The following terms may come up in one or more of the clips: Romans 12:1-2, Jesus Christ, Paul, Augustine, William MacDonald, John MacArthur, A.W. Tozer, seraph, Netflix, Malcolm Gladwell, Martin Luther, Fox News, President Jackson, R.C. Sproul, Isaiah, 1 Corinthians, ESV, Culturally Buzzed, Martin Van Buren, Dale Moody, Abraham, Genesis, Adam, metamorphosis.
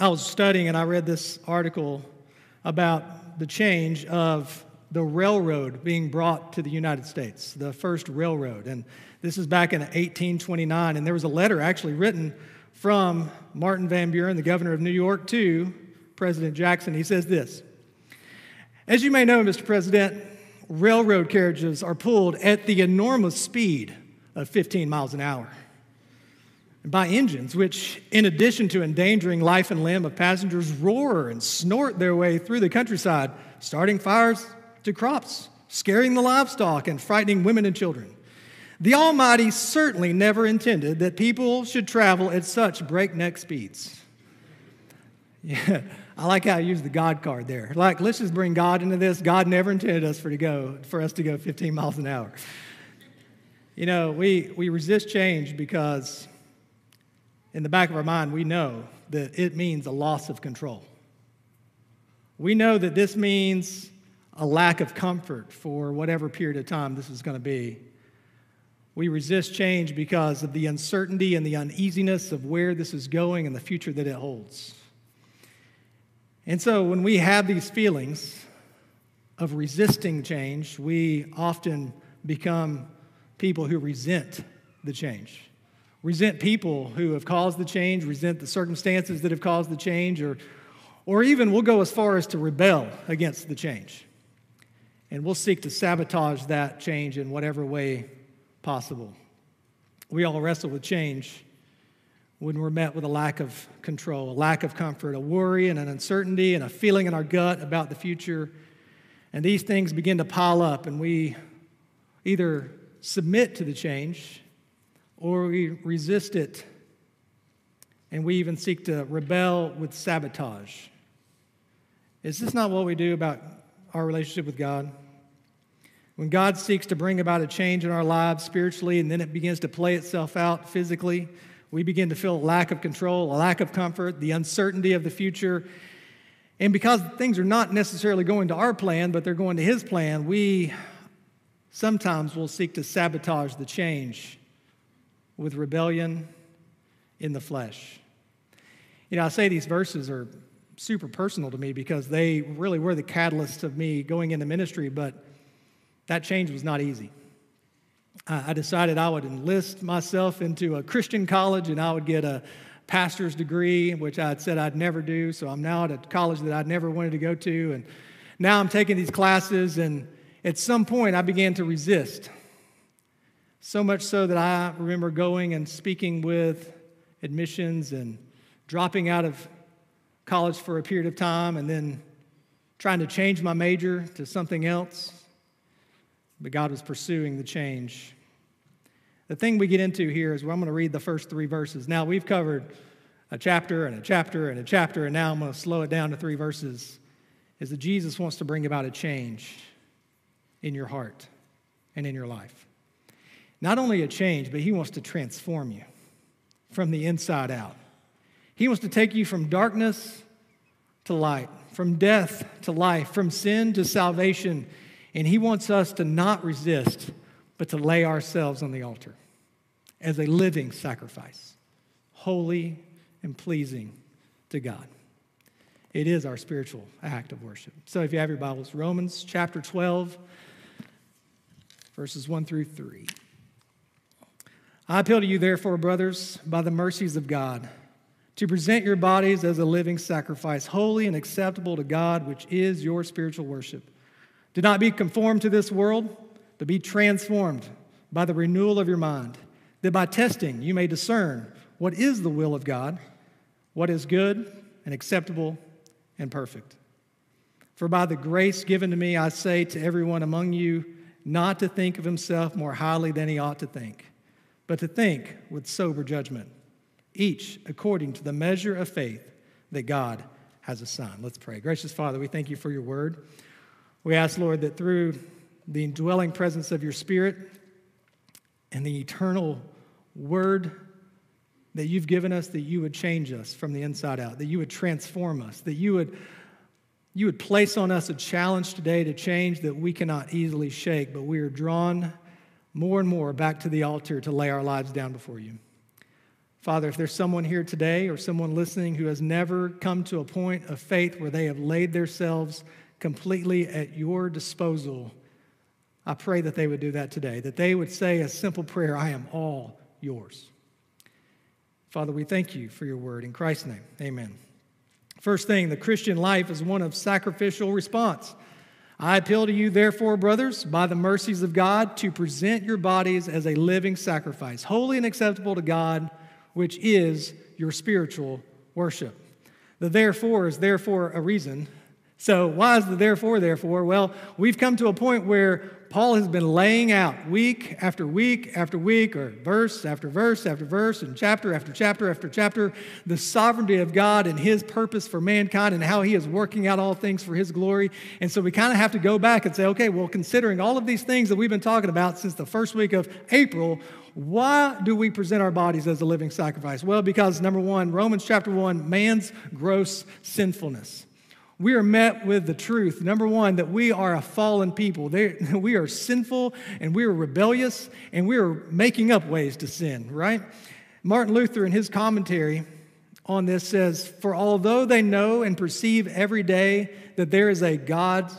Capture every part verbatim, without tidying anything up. I was studying and I read this article about the change of the railroad being brought to the United States, the first railroad. And this is back in eighteen twenty-nine. And there was a letter actually written from Martin Van Buren, the governor of New York, to President Jackson. He says this: "As you may know, Mister President, railroad carriages are pulled at the enormous speed of fifteen miles an hour by engines, which, in addition to endangering life and limb of passengers, roar and snort their way through the countryside, starting fires to crops, scaring the livestock, and frightening women and children. The Almighty certainly never intended that people should travel at such breakneck speeds." Yeah, I like how I use the God card there. Like, let's just bring God into this. God never intended us for to go for us to go fifteen miles an hour. You know, we we resist change because in the back of our mind, we know that it means a loss of control. We know that this means a lack of comfort for whatever period of time this is going to be. We resist change because of the uncertainty and the uneasiness of where this is going and the future that it holds. And so when we have these feelings of resisting change, we often become people who resent the change, resent people who have caused the change, resent the circumstances that have caused the change, or, or even we'll go as far as to rebel against the change. And we'll seek to sabotage that change in whatever way possible. We all wrestle with change when we're met with a lack of control, a lack of comfort, a worry and an uncertainty and a feeling in our gut about the future. And these things begin to pile up, and we either submit to the change or we resist it, and we even seek to rebel with sabotage. Is this not what we do about our relationship with God? When God seeks to bring about a change in our lives spiritually, and then it begins to play itself out physically, we begin to feel a lack of control, a lack of comfort, the uncertainty of the future. And because things are not necessarily going to our plan, but they're going to His plan, we sometimes will seek to sabotage the change with rebellion in the flesh. You know, I say these verses are super personal to me because they really were the catalyst of me going into ministry, but that change was not easy. I decided I would enlist myself into a Christian college and I would get a pastor's degree, which I had said I'd never do. So I'm now at a college that I'd never wanted to go to. And now I'm taking these classes, and at some point I began to resist. So much so that I remember going and speaking with admissions and dropping out of college for a period of time and then trying to change my major to something else. But God was pursuing the change. The thing we get into here is where I'm going to read the first three verses. Now, we've covered a chapter and a chapter and a chapter, and now I'm going to slow it down to three verses, is that Jesus wants to bring about a change in your heart and in your life. Not only a change, but He wants to transform you from the inside out. He wants to take you from darkness to light, from death to life, from sin to salvation. And He wants us to not resist, but to lay ourselves on the altar as a living sacrifice, holy and pleasing to God. It is our spiritual act of worship. So if you have your Bibles, Romans chapter twelve, verses one through three. "I appeal to you, therefore, brothers, by the mercies of God, to present your bodies as a living sacrifice, holy and acceptable to God, which is your spiritual worship. Do not be conformed to this world, but be transformed by the renewal of your mind, that by testing you may discern what is the will of God, what is good and acceptable and perfect. For by the grace given to me, I say to everyone among you, not to think of himself more highly than he ought to think, but to think with sober judgment, each according to the measure of faith that God has assigned." Let's pray. Gracious Father, we thank You for Your word. We ask, Lord, that through the indwelling presence of Your Spirit and the eternal word that You've given us, that You would change us from the inside out, that You would transform us, that You would, you would place on us a challenge today to change that we cannot easily shake, but we are drawn more and more back to the altar to lay our lives down before You. Father, if there's someone here today or someone listening who has never come to a point of faith where they have laid themselves completely at your disposal, I pray that they would do that today, that they would say a simple prayer, I am all yours. Father, we thank you for your word. In Christ's name, amen. First thing, the Christian life is one of sacrificial response. I appeal to you, therefore, brothers, by the mercies of God, to present your bodies as a living sacrifice, holy and acceptable to God, which is your spiritual worship. The therefore is therefore a reason. So why is the therefore therefore? Well, we've come to a point where Paul has been laying out week after week after week, or verse after verse after verse, and chapter after chapter after chapter, the sovereignty of God and his purpose for mankind and how he is working out all things for his glory. And so we kind of have to go back and say, okay, well, considering all of these things that we've been talking about since the first week of April, why do we present our bodies as a living sacrifice? Well, because number one, Romans chapter one, man's gross sinfulness. We are met with the truth, number one, that we are a fallen people. They, we are sinful, and we are rebellious, and we are making up ways to sin, right? Martin Luther, in his commentary on this, says, for although they know and perceive every day that there is a God,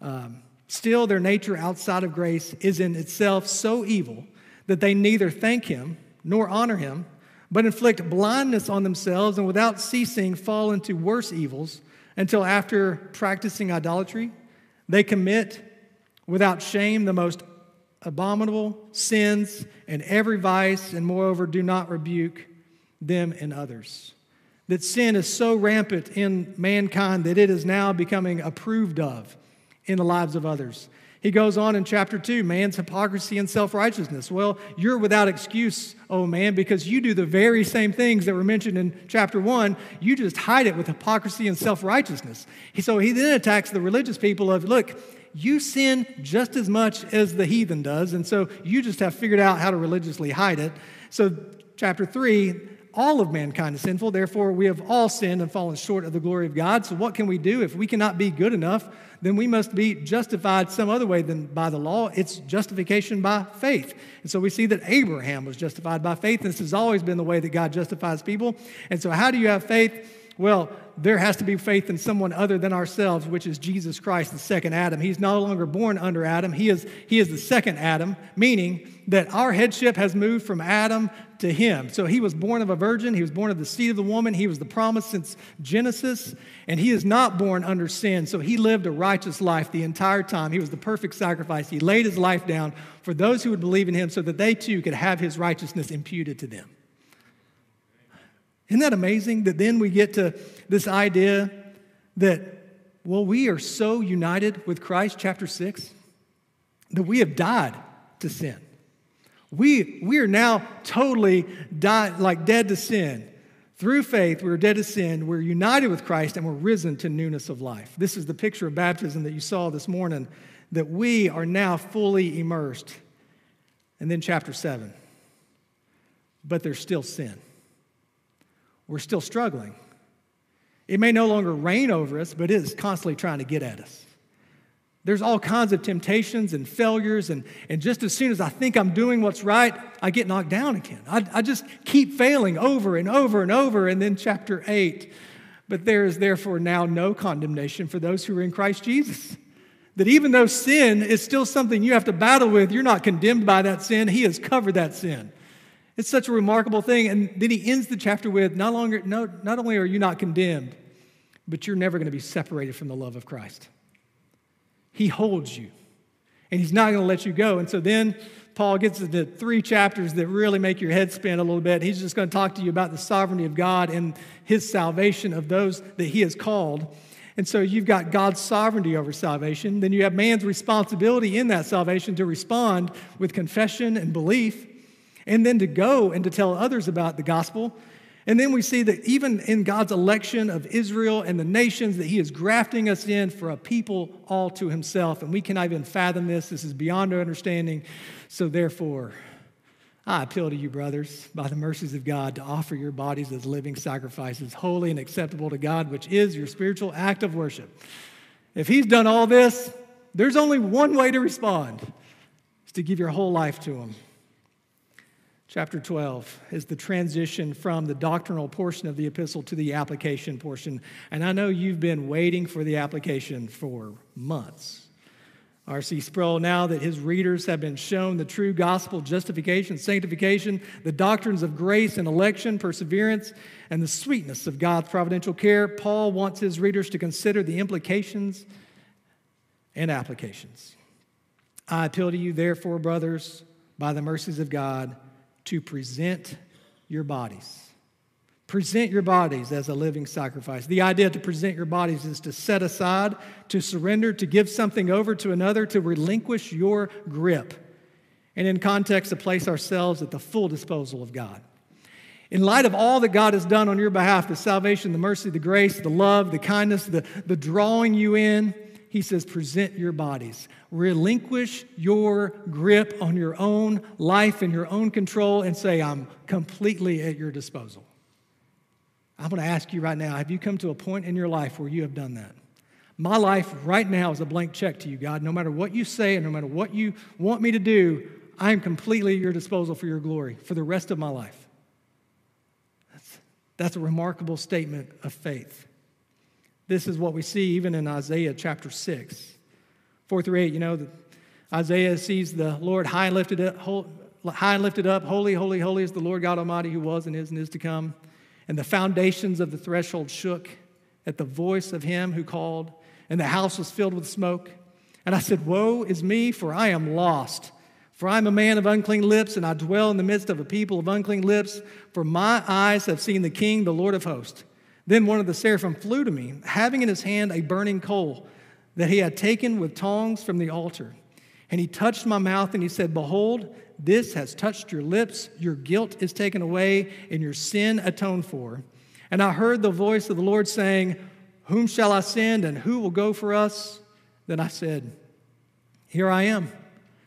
um, still their nature outside of grace is in itself so evil that they neither thank him nor honor him, but inflict blindness on themselves and without ceasing fall into worse evils, until after practicing idolatry, they commit without shame the most abominable sins and every vice, and moreover, do not rebuke them and others. That sin is so rampant in mankind that it is now becoming approved of in the lives of others. He goes on in chapter two, man's hypocrisy and self-righteousness. Well, you're without excuse, oh man, because you do the very same things that were mentioned in chapter one. You just hide it with hypocrisy and self-righteousness. So he then attacks the religious people of, look, you sin just as much as the heathen does, and so you just have figured out how to religiously hide it. So chapter three, all of mankind is sinful, therefore we have all sinned and fallen short of the glory of God. So what can we do? If we cannot be good enough, then we must be justified some other way than by the law. It's justification by faith. And so we see that Abraham was justified by faith. This has always been the way that God justifies people. And so how do you have faith? Well, there has to be faith in someone other than ourselves, which is Jesus Christ, the second Adam. He's no longer born under Adam. He is, he is the second Adam, meaning that our headship has moved from Adam to him. So he was born of a virgin. He was born of the seed of the woman. He was the promise since Genesis, and he is not born under sin. So he lived a righteous life the entire time. He was the perfect sacrifice. He laid his life down for those who would believe in him so that they too could have his righteousness imputed to them. Isn't that amazing that then we get to this idea that, well, we are so united with Christ, chapter six, that we have died to sin. We, we are now totally died, like dead to sin. Through faith, we're dead to sin, we're united with Christ, and we're risen to newness of life. This is the picture of baptism that you saw this morning, that we are now fully immersed. And then chapter seven, but there's still sin. We're still struggling. It may no longer reign over us, but it is constantly trying to get at us. There's all kinds of temptations and failures, and, and just as soon as I think I'm doing what's right, I get knocked down again. I, I just keep failing over and over and over, and then chapter eight, but there is therefore now no condemnation for those who are in Christ Jesus. That even though sin is still something you have to battle with, you're not condemned by that sin. He has covered that sin. It's such a remarkable thing. And then he ends the chapter with, not, longer, no, not only are you not condemned, but you're never going to be separated from the love of Christ. He holds you, and he's not going to let you go. And so then Paul gets into three chapters that really make your head spin a little bit. He's just going to talk to you about the sovereignty of God and his salvation of those that he has called. And so you've got God's sovereignty over salvation. Then you have man's responsibility in that salvation to respond with confession and belief, and then to go and to tell others about the gospel. And then we see that even in God's election of Israel and the nations, that he is grafting us in for a people all to himself. And we cannot even fathom this. This is beyond our understanding. So therefore, I appeal to you, brothers, by the mercies of God, to offer your bodies as living sacrifices, holy and acceptable to God, which is your spiritual act of worship. If he's done all this, there's only one way to respond. It's to give your whole life to him. Chapter twelve is the transition from the doctrinal portion of the epistle to the application portion. And I know you've been waiting for the application for months. R C Sproul, now that his readers have been shown the true gospel, justification, sanctification, the doctrines of grace and election, perseverance, and the sweetness of God's providential care, Paul wants his readers to consider the implications and applications. I appeal to you, therefore, brothers, by the mercies of God, to present your bodies. Present your bodies as a living sacrifice. The idea to present your bodies is to set aside, to surrender, to give something over to another, to relinquish your grip. And in context, to place ourselves at the full disposal of God. In light of all that God has done on your behalf, the salvation, the mercy, the grace, the love, the kindness, the, the drawing you in, he says, present your bodies. Relinquish your grip on your own life and your own control and say, I'm completely at your disposal. I'm going to ask you right now, have you come to a point in your life where you have done that? My life right now is a blank check to you, God. No matter what you say and no matter what you want me to do, I am completely at your disposal for your glory for the rest of my life. That's, that's a remarkable statement of faith. This is what we see even in Isaiah chapter six, four through eight. You know, Isaiah sees the Lord high and lifted up, high and lifted up. Holy, holy, holy is the Lord God Almighty who was and is and is to come. And the foundations of the threshold shook at the voice of him who called, and the house was filled with smoke. And I said, woe is me, for I am lost. For I am a man of unclean lips, and I dwell in the midst of a people of unclean lips. For my eyes have seen the King, the Lord of hosts. Then one of the seraphim flew to me, having in his hand a burning coal that he had taken with tongs from the altar. And he touched my mouth, and he said, behold, this has touched your lips. Your guilt is taken away, and your sin atoned for. And I heard the voice of the Lord saying, whom shall I send, and who will go for us? Then I said, here I am.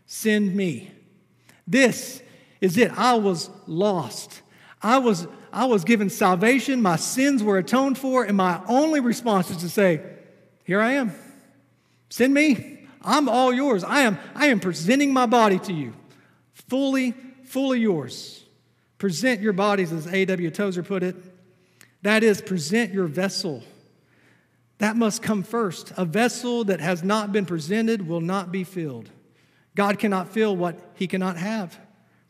Send me. This is it. I was lost. I was, I was given salvation. My sins were atoned for, and my only response is to say, here I am. Send me. I'm all yours. I am, I am presenting my body to you. Fully, fully yours. Present your bodies, as A W Tozer put it. That is, present your vessel. That must come first. A vessel that has not been presented will not be filled. God cannot fill what he cannot have.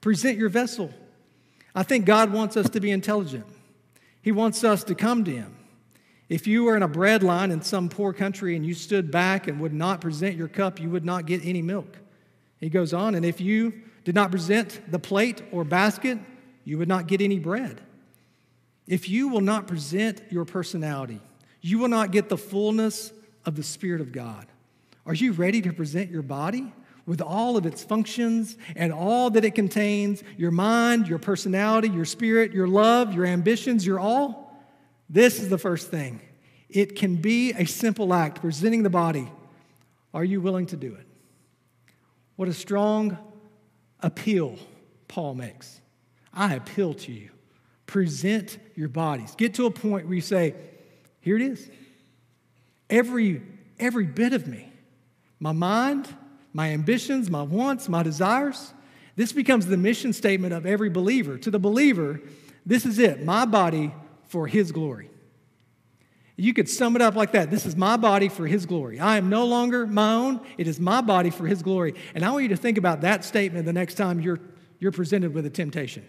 Present your vessel. I think God wants us to be intelligent. He wants us to come to him. If you were in a bread line in some poor country and you stood back and would not present your cup, you would not get any milk. He goes on, and if you did not present the plate or basket, you would not get any bread. If you will not present your personality, you will not get the fullness of the Spirit of God. Are you ready to present your body with all of its functions and all that it contains, your mind, your personality, your spirit, your love, your ambitions, your all? This is the first thing. It can be a simple act, presenting the body. Are you willing to do it? What a strong appeal Paul makes. I appeal to you. Present your bodies. Get to a point where you say, here it is. Every, every bit of me, my mind, my ambitions, my wants, my desires, this becomes the mission statement of every believer. To the believer, this is it. My body for his glory. You could sum it up like that. This is my body for his glory. I am no longer my own. It is my body for his glory. And I want you to think about that statement the next time you're, you're presented with a temptation.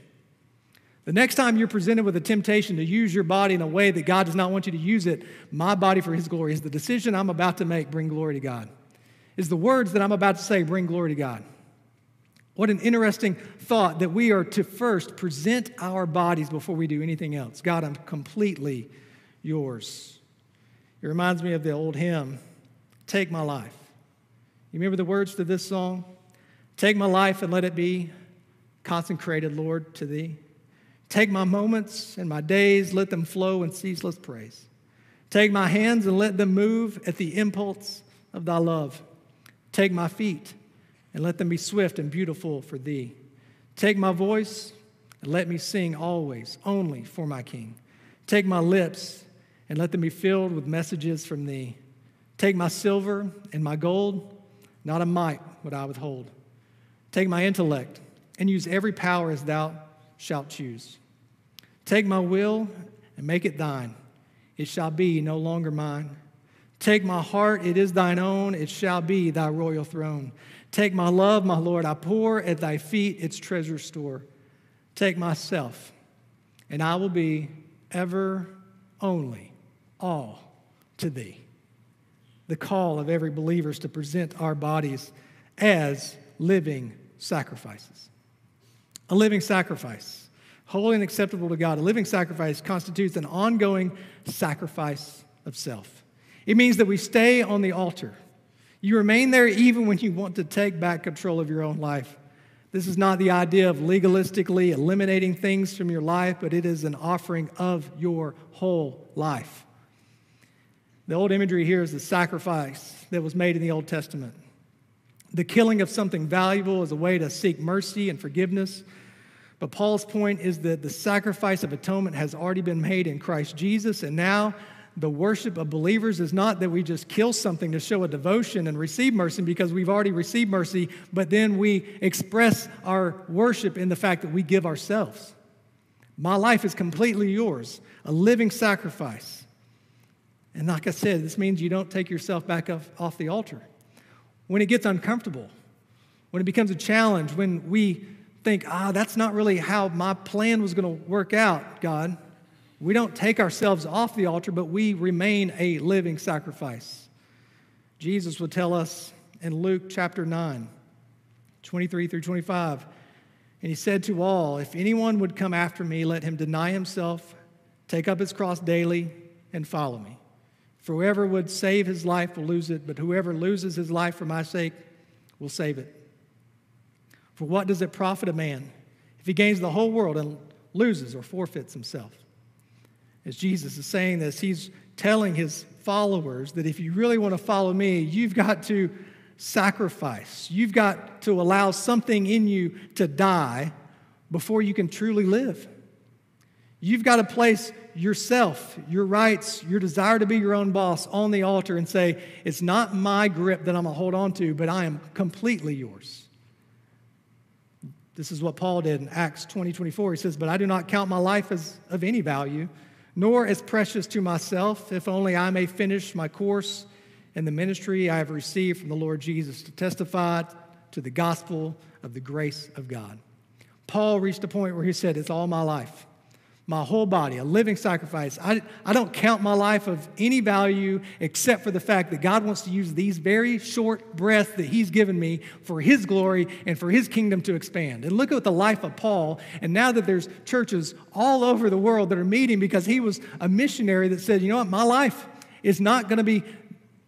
The next time you're presented with a temptation to use your body in a way that God does not want you to use it, my body for his glory. Is the decision I'm about to make bring glory to God? Is the words that I'm about to say bring glory to God? What an interesting thought that we are to first present our bodies before we do anything else. God, I'm completely yours. It reminds me of the old hymn, Take My Life. You remember the words to this song? Take my life and let it be consecrated, Lord, to thee. Take my moments and my days, let them flow in ceaseless praise. Take my hands and let them move at the impulse of thy love. Take my feet and let them be swift and beautiful for thee. Take my voice and let me sing always, only for my King. Take my lips and let them be filled with messages from thee. Take my silver and my gold, not a mite would I withhold. Take my intellect and use every power as thou shalt choose. Take my will and make it thine. It shall be no longer mine. Take my heart, it is thine own. It shall be thy royal throne. Take my love, my Lord, I pour at thy feet its treasure store. Take myself, and I will be ever only all to thee. The call of every believer is to present our bodies as living sacrifices. A living sacrifice, holy and acceptable to God. A living sacrifice constitutes an ongoing sacrifice of self. It means that we stay on the altar. You remain there even when you want to take back control of your own life. This is not the idea of legalistically eliminating things from your life, but it is an offering of your whole life. The old imagery here is the sacrifice that was made in the Old Testament. The killing of something valuable is a way to seek mercy and forgiveness. But Paul's point is that the sacrifice of atonement has already been made in Christ Jesus, and now the worship of believers is not that we just kill something to show a devotion and receive mercy because we've already received mercy, but then we express our worship in the fact that we give ourselves. My life is completely yours, a living sacrifice. And like I said, this means you don't take yourself back off, off the altar. When it gets uncomfortable, when it becomes a challenge, when we think, ah, that's not really how my plan was going to work out, God, we don't take ourselves off the altar, but we remain a living sacrifice. Jesus would tell us in Luke chapter nine, twenty-three through twenty-five, and he said to all, if anyone would come after me, let him deny himself, take up his cross daily, and follow me. For whoever would save his life will lose it, but whoever loses his life for my sake will save it. For what does it profit a man if he gains the whole world and loses or forfeits himself? As Jesus is saying this, he's telling his followers that if you really want to follow me, you've got to sacrifice. You've got to allow something in you to die before you can truly live. You've got to place yourself, your rights, your desire to be your own boss on the altar and say, it's not my grip that I'm going to hold on to, but I am completely yours. This is what Paul did in Acts twenty twenty-four. He says, but I do not count my life as of any value, nor as precious to myself, if only I may finish my course in the ministry I have received from the Lord Jesus to testify to the gospel of the grace of God. Paul reached a point where he said, it's all my life, my whole body, a living sacrifice. I, I don't count my life of any value except for the fact that God wants to use these very short breaths that he's given me for his glory and for his kingdom to expand. And look at the life of Paul. And now that there's churches all over the world that are meeting because he was a missionary that said, you know what, my life is not going to be,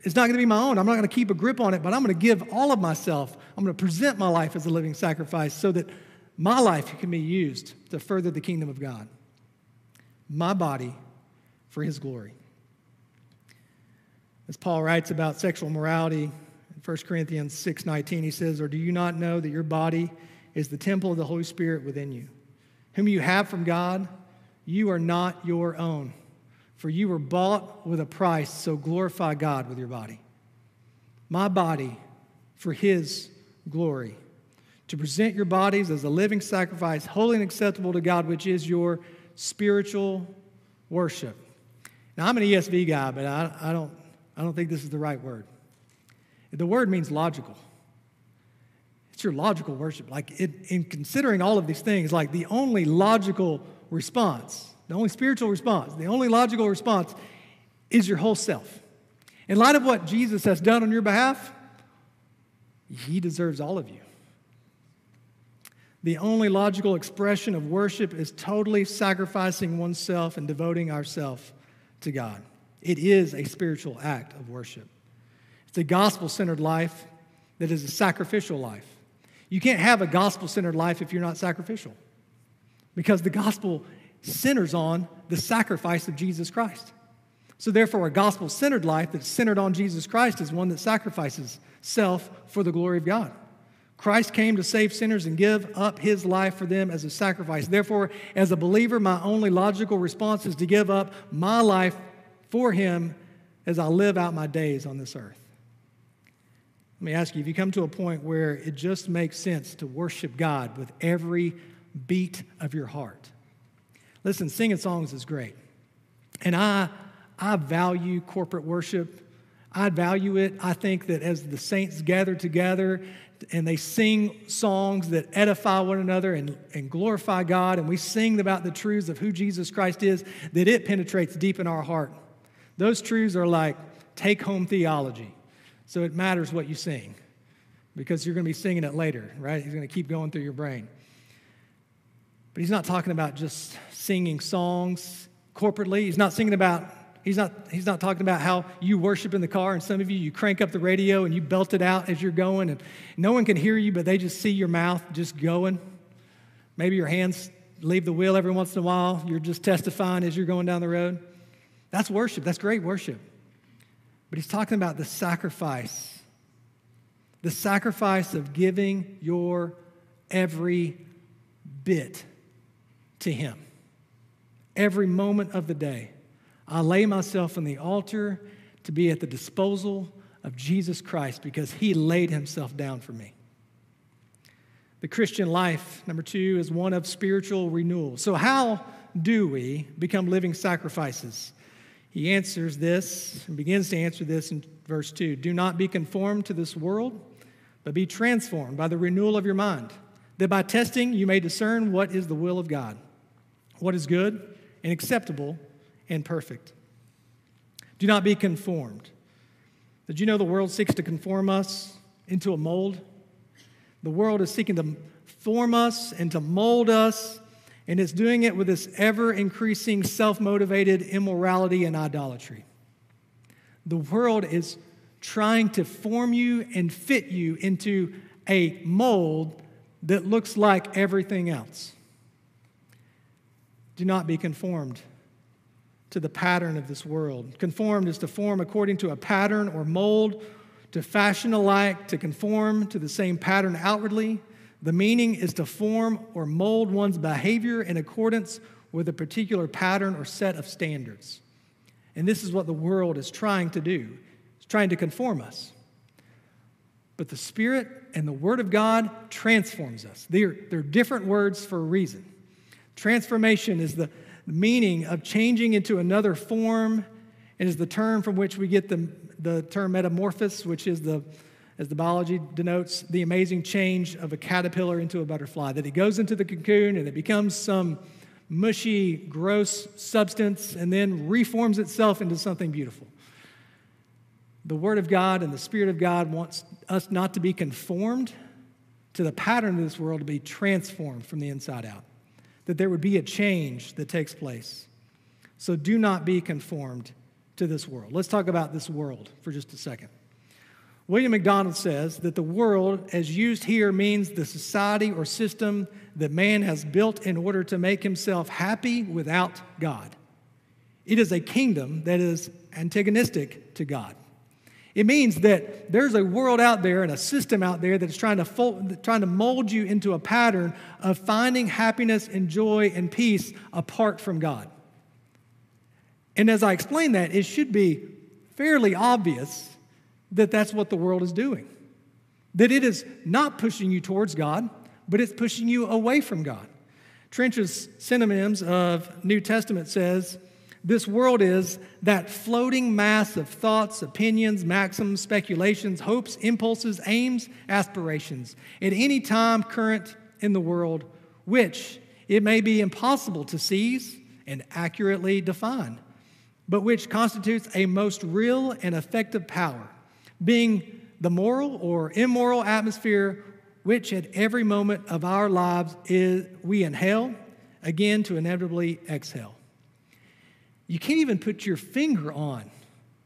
it's not going to be my own. I'm not going to keep a grip on it, but I'm going to give all of myself. I'm going to present my life as a living sacrifice so that my life can be used to further the kingdom of God. My body for his glory. As Paul writes about sexual morality in First Corinthians six nineteen, he says, or do you not know that your body is the temple of the Holy Spirit within you, whom you have from God? You are not your own, for you were bought with a price, so glorify God with your body. My body for his glory. To present your bodies as a living sacrifice, holy and acceptable to God, which is your spiritual worship. Now, I'm an E S V guy, but I, I don't I don't think this is the right word. The word means logical. It's your logical worship. Like, it, in considering all of these things, like the only logical response, the only spiritual response, the only logical response is your whole self. In light of what Jesus has done on your behalf, he deserves all of you. The only logical expression of worship is totally sacrificing oneself and devoting ourselves to God. It is a spiritual act of worship. It's a gospel-centered life that is a sacrificial life. You can't have a gospel-centered life if you're not sacrificial, because the gospel centers on the sacrifice of Jesus Christ. So therefore, a gospel-centered life that's centered on Jesus Christ is one that sacrifices self for the glory of God. Christ came to save sinners and give up his life for them as a sacrifice. Therefore, as a believer, my only logical response is to give up my life for him as I live out my days on this earth. Let me ask you, if you come to a point where it just makes sense to worship God with every beat of your heart. Listen, singing songs is great. And I, I value corporate worship. I value it. I think that as the saints gather together and they sing songs that edify one another and, and glorify God, and we sing about the truths of who Jesus Christ is, that it penetrates deep in our heart. Those truths are like take-home theology. So it matters what you sing because you're going to be singing it later, right? It's going to keep going through your brain. But he's not talking about just singing songs corporately. He's not singing about, he's not, he's not talking about how you worship in the car, and some of you, you crank up the radio and you belt it out as you're going, and no one can hear you, but they just see your mouth just going. Maybe your hands leave the wheel every once in a while. You're just testifying as you're going down the road. That's worship. That's great worship. But he's talking about the sacrifice, the sacrifice of giving your every bit to him. Every moment of the day, I lay myself on the altar to be at the disposal of Jesus Christ because he laid himself down for me. The Christian life, number two, is one of spiritual renewal. So how do we become living sacrifices? He answers this and begins to answer this in verse two. Do not be conformed to this world, but be transformed by the renewal of your mind, that by testing you may discern what is the will of God, what is good and acceptable and perfect. Do not be conformed. Did you know the world seeks to conform us into a mold? The world is seeking to form us and to mold us, and it's doing it with this ever-increasing self-motivated immorality and idolatry. The world is trying to form you and fit you into a mold that looks like everything else. Do not be conformed to the pattern of this world. Conformed is to form according to a pattern or mold, to fashion alike, to conform to the same pattern outwardly. The meaning is to form or mold one's behavior in accordance with a particular pattern or set of standards. And this is what the world is trying to do. It's trying to conform us. But the Spirit and the Word of God transforms us. They're, they're different words for a reason. Transformation is the meaning of changing into another form, and is the term from which we get the, the term metamorphosis, which is the, as the biology denotes, the amazing change of a caterpillar into a butterfly, that it goes into the cocoon and it becomes some mushy, gross substance and then reforms itself into something beautiful. The Word of God and the Spirit of God wants us not to be conformed to the pattern of this world, to be transformed from the inside out, that there would be a change that takes place. So do not be conformed to this world. Let's talk about this world for just a second. William MacDonald says that the world, as used here, means the society or system that man has built in order to make himself happy without God. It is a kingdom that is antagonistic to God. It means that there's a world out there and a system out there that's trying to fold, trying to mold you into a pattern of finding happiness and joy and peace apart from God. And as I explain that, it should be fairly obvious that that's what the world is doing. That it is not pushing you towards God, but it's pushing you away from God. Trench's Synonyms of New Testament says, this world is that floating mass of thoughts, opinions, maxims, speculations, hopes, impulses, aims, aspirations at any time current in the world, which it may be impossible to seize and accurately define, but which constitutes a most real and effective power, being the moral or immoral atmosphere which at every moment of our lives is we inhale, again to inevitably exhale. You can't even put your finger on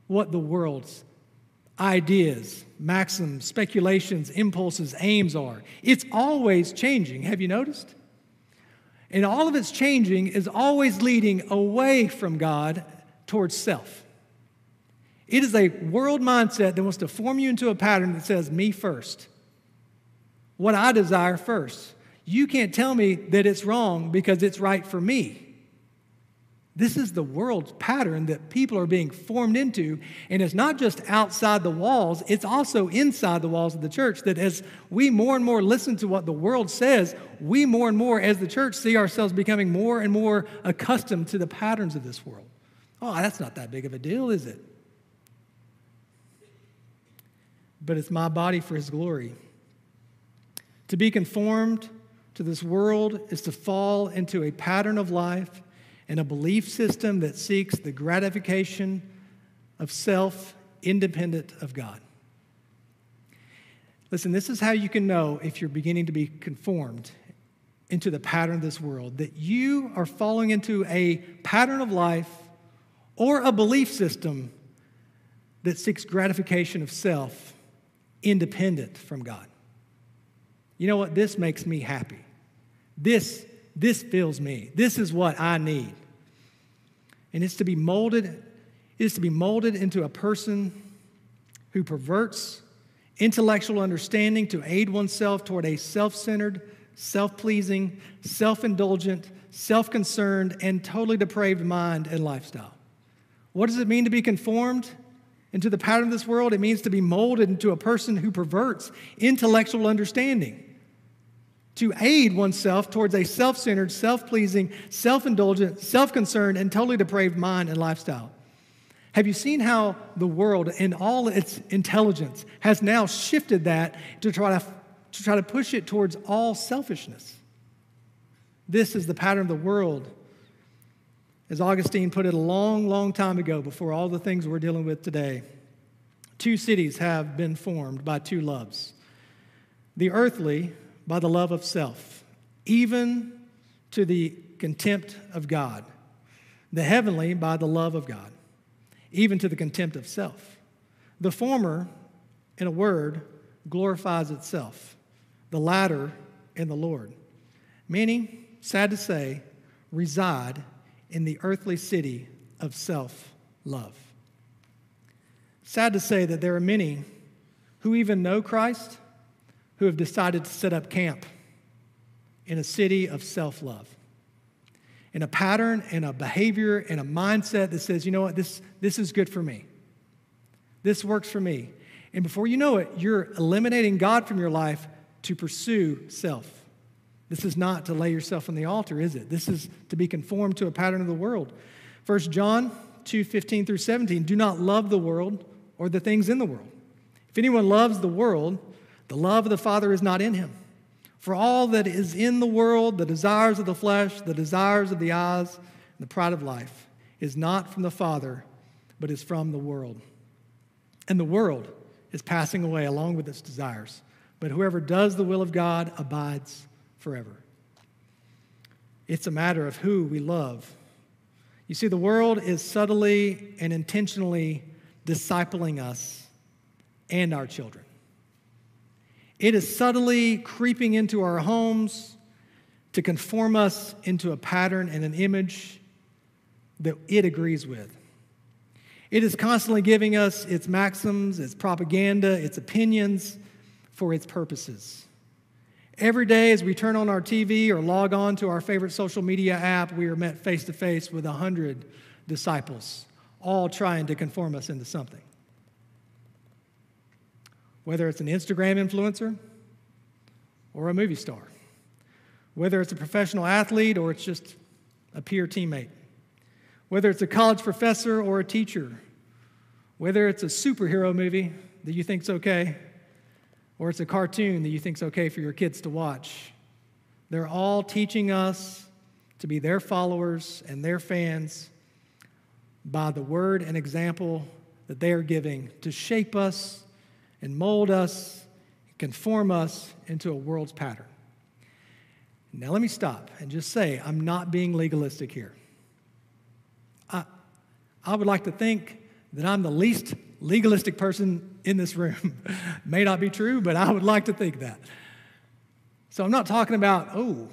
what the world's ideas, maxims, speculations, impulses, aims are. It's always changing. Have you noticed? And all of its changing is always leading away from God towards self. It is a world mindset that wants to form you into a pattern that says, me first, what I desire first. You can't tell me that it's wrong because it's right for me. This is the world's pattern that people are being formed into, and it's not just outside the walls, it's also inside the walls of the church, that as we more and more listen to what the world says, we more and more as the church see ourselves becoming more and more accustomed to the patterns of this world. Oh, that's not that big of a deal, is it? But it's my body for his glory. To be conformed to this world is to fall into a pattern of life and a belief system that seeks the gratification of self independent of God. Listen, this is how you can know if you're beginning to be conformed into the pattern of this world, that you are falling into a pattern of life or a belief system that seeks gratification of self independent from God. You know what? This makes me happy. This This fills me. This is what I need. And it's to be molded, it is to be molded into a person who perverts intellectual understanding to aid oneself toward a self-centered, self-pleasing, self-indulgent, self-concerned, and totally depraved mind and lifestyle. What does it mean to be conformed into the pattern of this world? It means to be molded into a person who perverts intellectual understanding to aid oneself towards a self-centered, self-pleasing, self-indulgent, self-concerned, and totally depraved mind and lifestyle. Have you seen how the world, in all its intelligence, has now shifted that to try to, to try to push it towards all selfishness? This is the pattern of the world. As Augustine put it a long, long time ago, before all the things we're dealing with today, two cities have been formed by two loves. The earthly, by the love of self, even to the contempt of God. The heavenly, by the love of God, even to the contempt of self. The former, in a word, glorifies itself. The latter, in the Lord. Many, sad to say, reside in the earthly city of self-love. Sad to say that there are many who even know Christ who have decided to set up camp in a city of self-love, in a pattern and a behavior and a mindset that says, you know what, this, this is good for me. This works for me. And before you know it, you're eliminating God from your life to pursue self. This is not to lay yourself on the altar, is it? This is to be conformed to a pattern of the world. First John two fifteen through seventeen, do not love the world or the things in the world. If anyone loves the world, the love of the Father is not in him. For all that is in the world, the desires of the flesh, the desires of the eyes, and the pride of life, is not from the Father, but is from the world. And the world is passing away along with its desires. But whoever does the will of God abides forever. It's a matter of who we love. You see, the world is subtly and intentionally discipling us and our children. It is subtly creeping into our homes to conform us into a pattern and an image that it agrees with. It is constantly giving us its maxims, its propaganda, its opinions for its purposes. Every day as we turn on our T V or log on to our favorite social media app, we are met face to face with a hundred disciples, all trying to conform us into something. Whether it's an Instagram influencer or a movie star, whether it's a professional athlete or it's just a peer teammate, whether it's a college professor or a teacher, whether it's a superhero movie that you think's okay or it's a cartoon that you think's okay for your kids to watch, they're all teaching us to be their followers and their fans by the word and example that they are giving to shape us and mold us, conform us into a world's pattern. Now let me stop and just say I'm not being legalistic here. I, I would like to think that I'm the least legalistic person in this room. May not be true, but I would like to think that. So I'm not talking about, oh,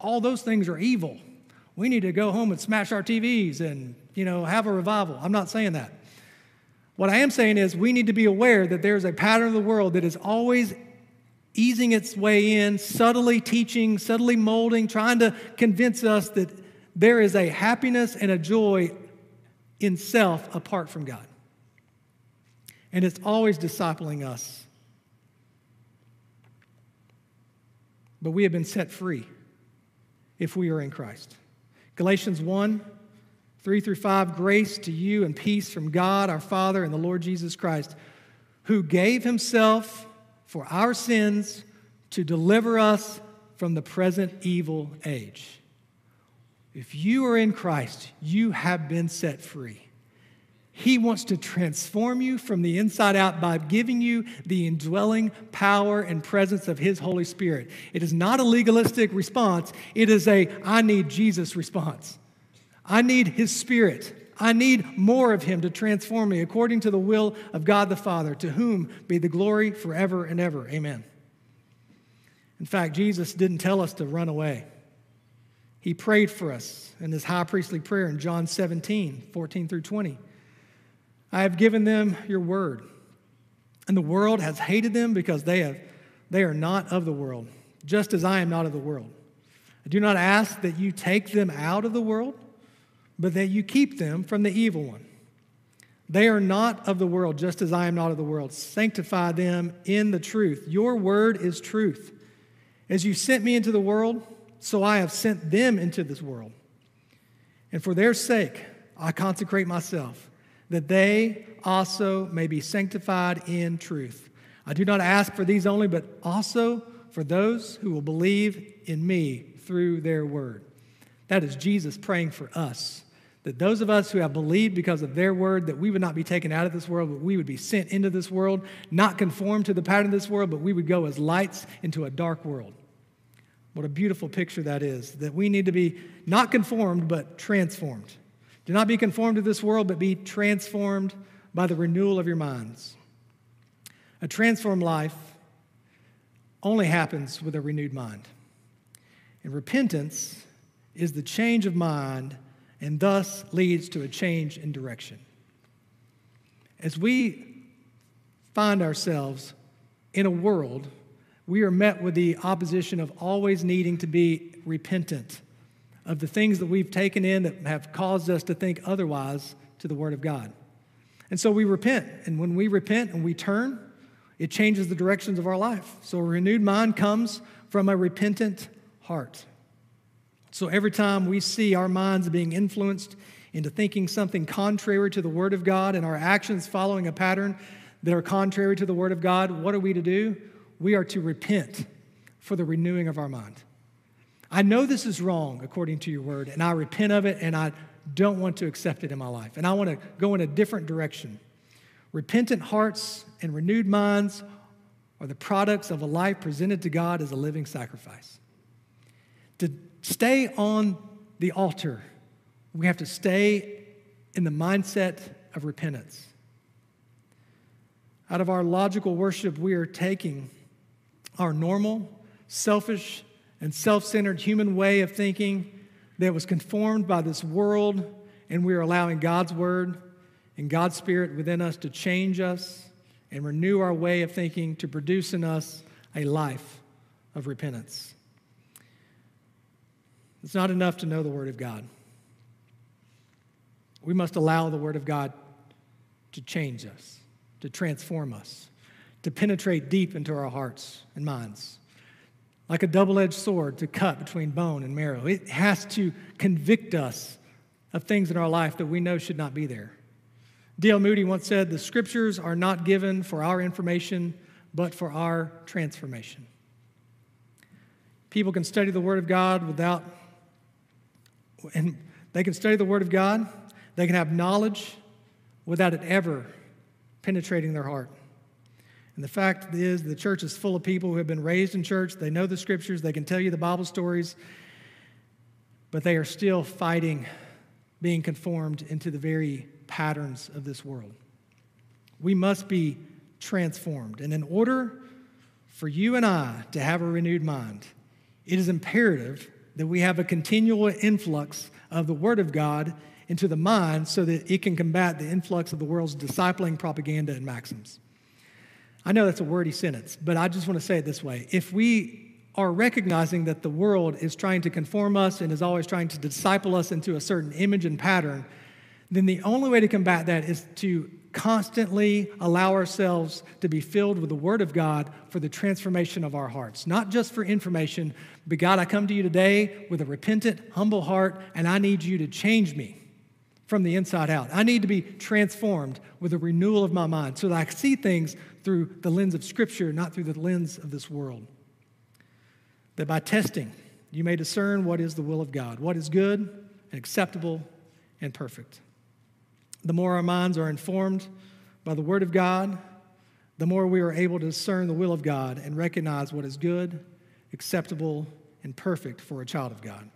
all those things are evil. We need to go home and smash our T Vs and, you know, have a revival. I'm not saying that. What I am saying is we need to be aware that there's a pattern of the world that is always easing its way in, subtly teaching, subtly molding, trying to convince us that there is a happiness and a joy in self apart from God. And it's always discipling us. But we have been set free if we are in Christ. Galatians one, three through five, grace to you and peace from God our Father and the Lord Jesus Christ, who gave himself for our sins to deliver us from the present evil age. If you are in Christ, you have been set free. He wants to transform you from the inside out by giving you the indwelling power and presence of his Holy Spirit. It is not a legalistic response. It is a, I need Jesus response. I need his Spirit. I need more of him to transform me according to the will of God the Father, to whom be the glory forever and ever. Amen. In fact, Jesus didn't tell us to run away. He prayed for us in his high priestly prayer in John seventeen, fourteen through twenty. I have given them your word, and the world has hated them because they have, they are not of the world, just as I am not of the world. I do not ask that you take them out of the world, but that you keep them from the evil one. They are not of the world, just as I am not of the world. Sanctify them in the truth. Your word is truth. As you sent me into the world, so I have sent them into this world. And for their sake, I consecrate myself, that they also may be sanctified in truth. I do not ask for these only, but also for those who will believe in me through their word. That is Jesus praying for us, that those of us who have believed because of their word, that we would not be taken out of this world, but we would be sent into this world, not conformed to the pattern of this world, but we would go as lights into a dark world. What a beautiful picture that is, that we need to be not conformed, but transformed. Do not be conformed to this world, but be transformed by the renewal of your minds. A transformed life only happens with a renewed mind. And repentance is the change of mind and thus leads to a change in direction. As we find ourselves in a world, we are met with the opposition of always needing to be repentant of the things that we've taken in that have caused us to think otherwise to the Word of God. And so we repent, and when we repent and we turn, it changes the directions of our life. So a renewed mind comes from a repentant heart. So every time we see our minds being influenced into thinking something contrary to the Word of God and our actions following a pattern that are contrary to the Word of God, what are we to do? We are to repent for the renewing of our mind. I know this is wrong according to your word, and I repent of it, and I don't want to accept it in my life, and I want to go in a different direction. Repentant hearts and renewed minds are the products of a life presented to God as a living sacrifice. To stay on the altar, we have to stay in the mindset of repentance. Out of our logical worship, we are taking our normal, selfish, and self-centered human way of thinking that was conformed by this world, and we are allowing God's word and God's Spirit within us to change us and renew our way of thinking to produce in us a life of repentance. It's not enough to know the Word of God. We must allow the Word of God to change us, to transform us, to penetrate deep into our hearts and minds, like a double-edged sword to cut between bone and marrow. It has to convict us of things in our life that we know should not be there. Dale Moody once said, the Scriptures are not given for our information, but for our transformation. People can study the Word of God without... And they can study the Word of God, they can have knowledge without it ever penetrating their heart. And the fact is, the church is full of people who have been raised in church, they know the Scriptures, they can tell you the Bible stories, but they are still fighting being conformed into the very patterns of this world. We must be transformed. And in order for you and I to have a renewed mind, it is imperative that we have a continual influx of the Word of God into the mind so that it can combat the influx of the world's discipling propaganda and maxims. I know that's a wordy sentence, but I just want to say it this way. If we are recognizing that the world is trying to conform us and is always trying to disciple us into a certain image and pattern, then the only way to combat that is to constantly allow ourselves to be filled with the Word of God for the transformation of our hearts. Not just for information, but God, I come to you today with a repentant, humble heart, and I need you to change me from the inside out. I need to be transformed with a renewal of my mind so that I see things through the lens of Scripture, not through the lens of this world. That by testing, you may discern what is the will of God, what is good and acceptable and perfect. The more our minds are informed by the Word of God, the more we are able to discern the will of God and recognize what is good, acceptable, and perfect for a child of God.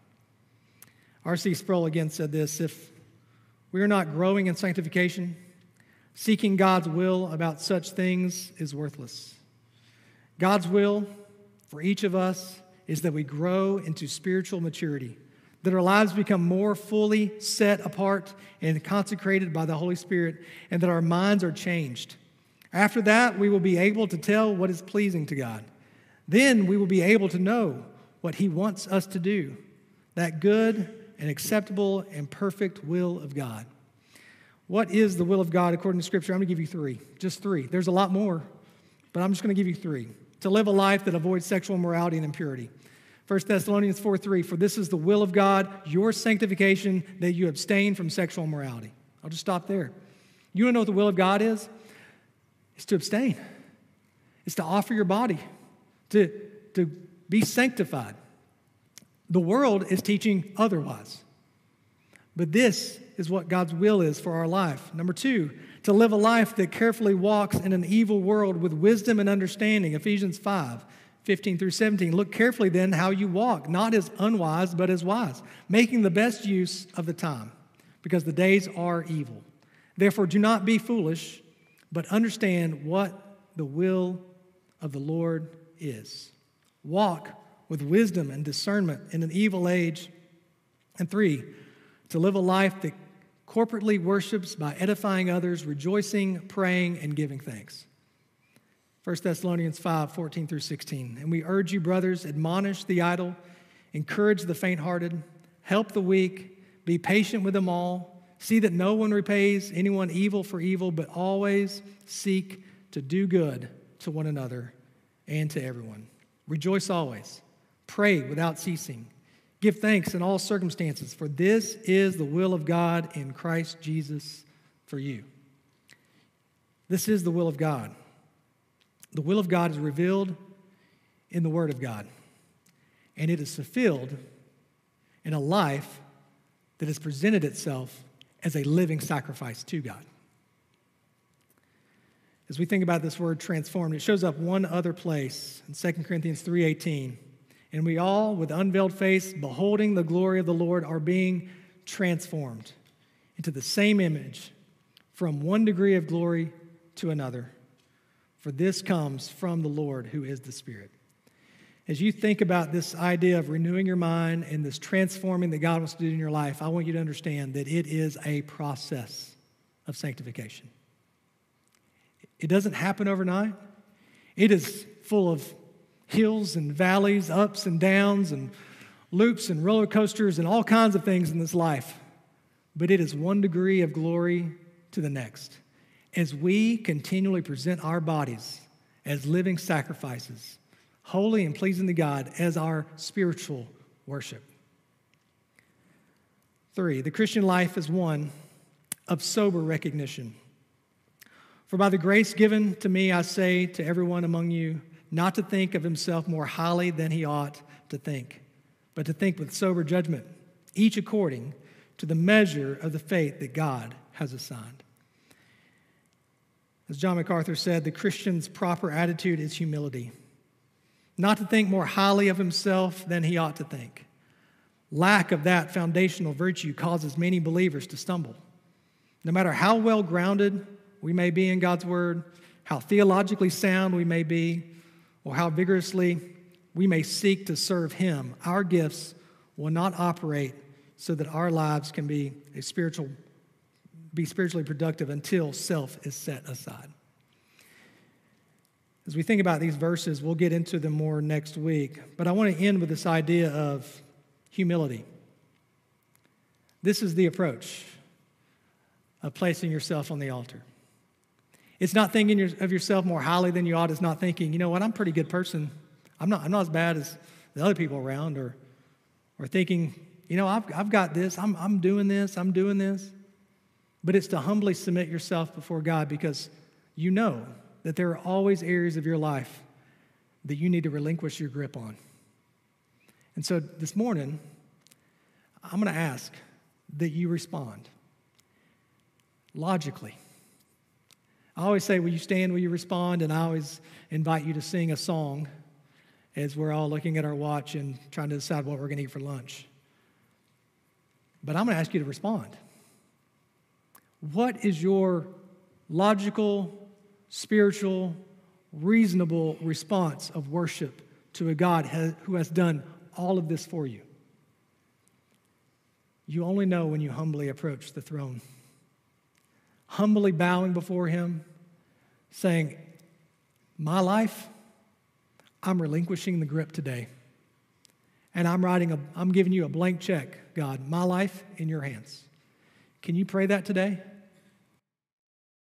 R C Sproul again said this, if we are not growing in sanctification, seeking God's will about such things is worthless. God's will for each of us is that we grow into spiritual maturity, that our lives become more fully set apart and consecrated by the Holy Spirit, and that our minds are changed. After that, we will be able to tell what is pleasing to God. Then we will be able to know what He wants us to do, that good and acceptable and perfect will of God. What is the will of God according to Scripture? I'm going to give you three, just three. There's a lot more, but I'm just going to give you three. To live a life that avoids sexual immorality and impurity. First Thessalonians four three, for this is the will of God, your sanctification, that you abstain from sexual immorality. I'll just stop there. You want to know what the will of God is? It's to abstain. It's to offer your body, to, to be sanctified. The world is teaching otherwise. But this is what God's will is for our life. Number two, to live a life that carefully walks in an evil world with wisdom and understanding. Ephesians five fifteen through seventeen. Look carefully then how you walk, not as unwise, but as wise, making the best use of the time, because the days are evil. Therefore, do not be foolish, but understand what the will of the Lord is. Walk with wisdom and discernment in an evil age. And three, to live a life that corporately worships by edifying others, rejoicing, praying, and giving thanks. First Thessalonians five fourteen through sixteen. And we urge you, brothers, admonish the idle, encourage the faint-hearted, help the weak, be patient with them all, see that no one repays anyone evil for evil, but always seek to do good to one another and to everyone. Rejoice always, pray without ceasing. Give thanks in all circumstances, for this is the will of God in Christ Jesus for you. This is the will of God. The will of God is revealed in the Word of God, and it is fulfilled in a life that has presented itself as a living sacrifice to God. As we think about this word transformed, it shows up one other place in Second Corinthians three eighteen. And we all, with unveiled face, beholding the glory of the Lord, are being transformed into the same image from one degree of glory to another. For this comes from the Lord who is the Spirit. As you think about this idea of renewing your mind and this transforming that God wants to do in your life, I want you to understand that it is a process of sanctification. It doesn't happen overnight. It is full of hills and valleys, ups and downs, and loops and roller coasters and all kinds of things in this life. But it is one degree of glory to the next. As we continually present our bodies as living sacrifices, holy and pleasing to God as our spiritual worship. Three, the Christian life is one of sober recognition. For by the grace given to me, I say to everyone among you, not to think of himself more highly than he ought to think, but to think with sober judgment, each according to the measure of the faith that God has assigned. As John MacArthur said, the Christian's proper attitude is humility, not to think more highly of himself than he ought to think. Lack of that foundational virtue causes many believers to stumble. No matter how well grounded we may be in God's Word, how theologically sound we may be, or how vigorously we may seek to serve Him, our gifts will not operate so that our lives can be a spiritual, be spiritually productive until self is set aside. As we think about these verses, we'll get into them more next week. But I want to end with this idea of humility. This is the approach of placing yourself on the altar. It's not thinking of yourself more highly than you ought. It's not thinking, you know what, I'm a pretty good person. I'm not, I'm not as bad as the other people around. Or, or thinking, you know, I've, I've got this. I'm, I'm doing this. I'm doing this. But it's to humbly submit yourself before God, because you know that there are always areas of your life that you need to relinquish your grip on. And so this morning, I'm going to ask that you respond logically. I always say, will you stand, will you respond? And I always invite you to sing a song as we're all looking at our watch and trying to decide what we're going to eat for lunch. But I'm going to ask you to respond. What is your logical, spiritual, reasonable response of worship to a God who has done all of this for you? You only know when you humbly approach the throne. Humbly bowing before Him, saying, my life, I'm relinquishing the grip today. And I'm writing a, I'm giving you a blank check, God, my life in your hands. Can you pray that today?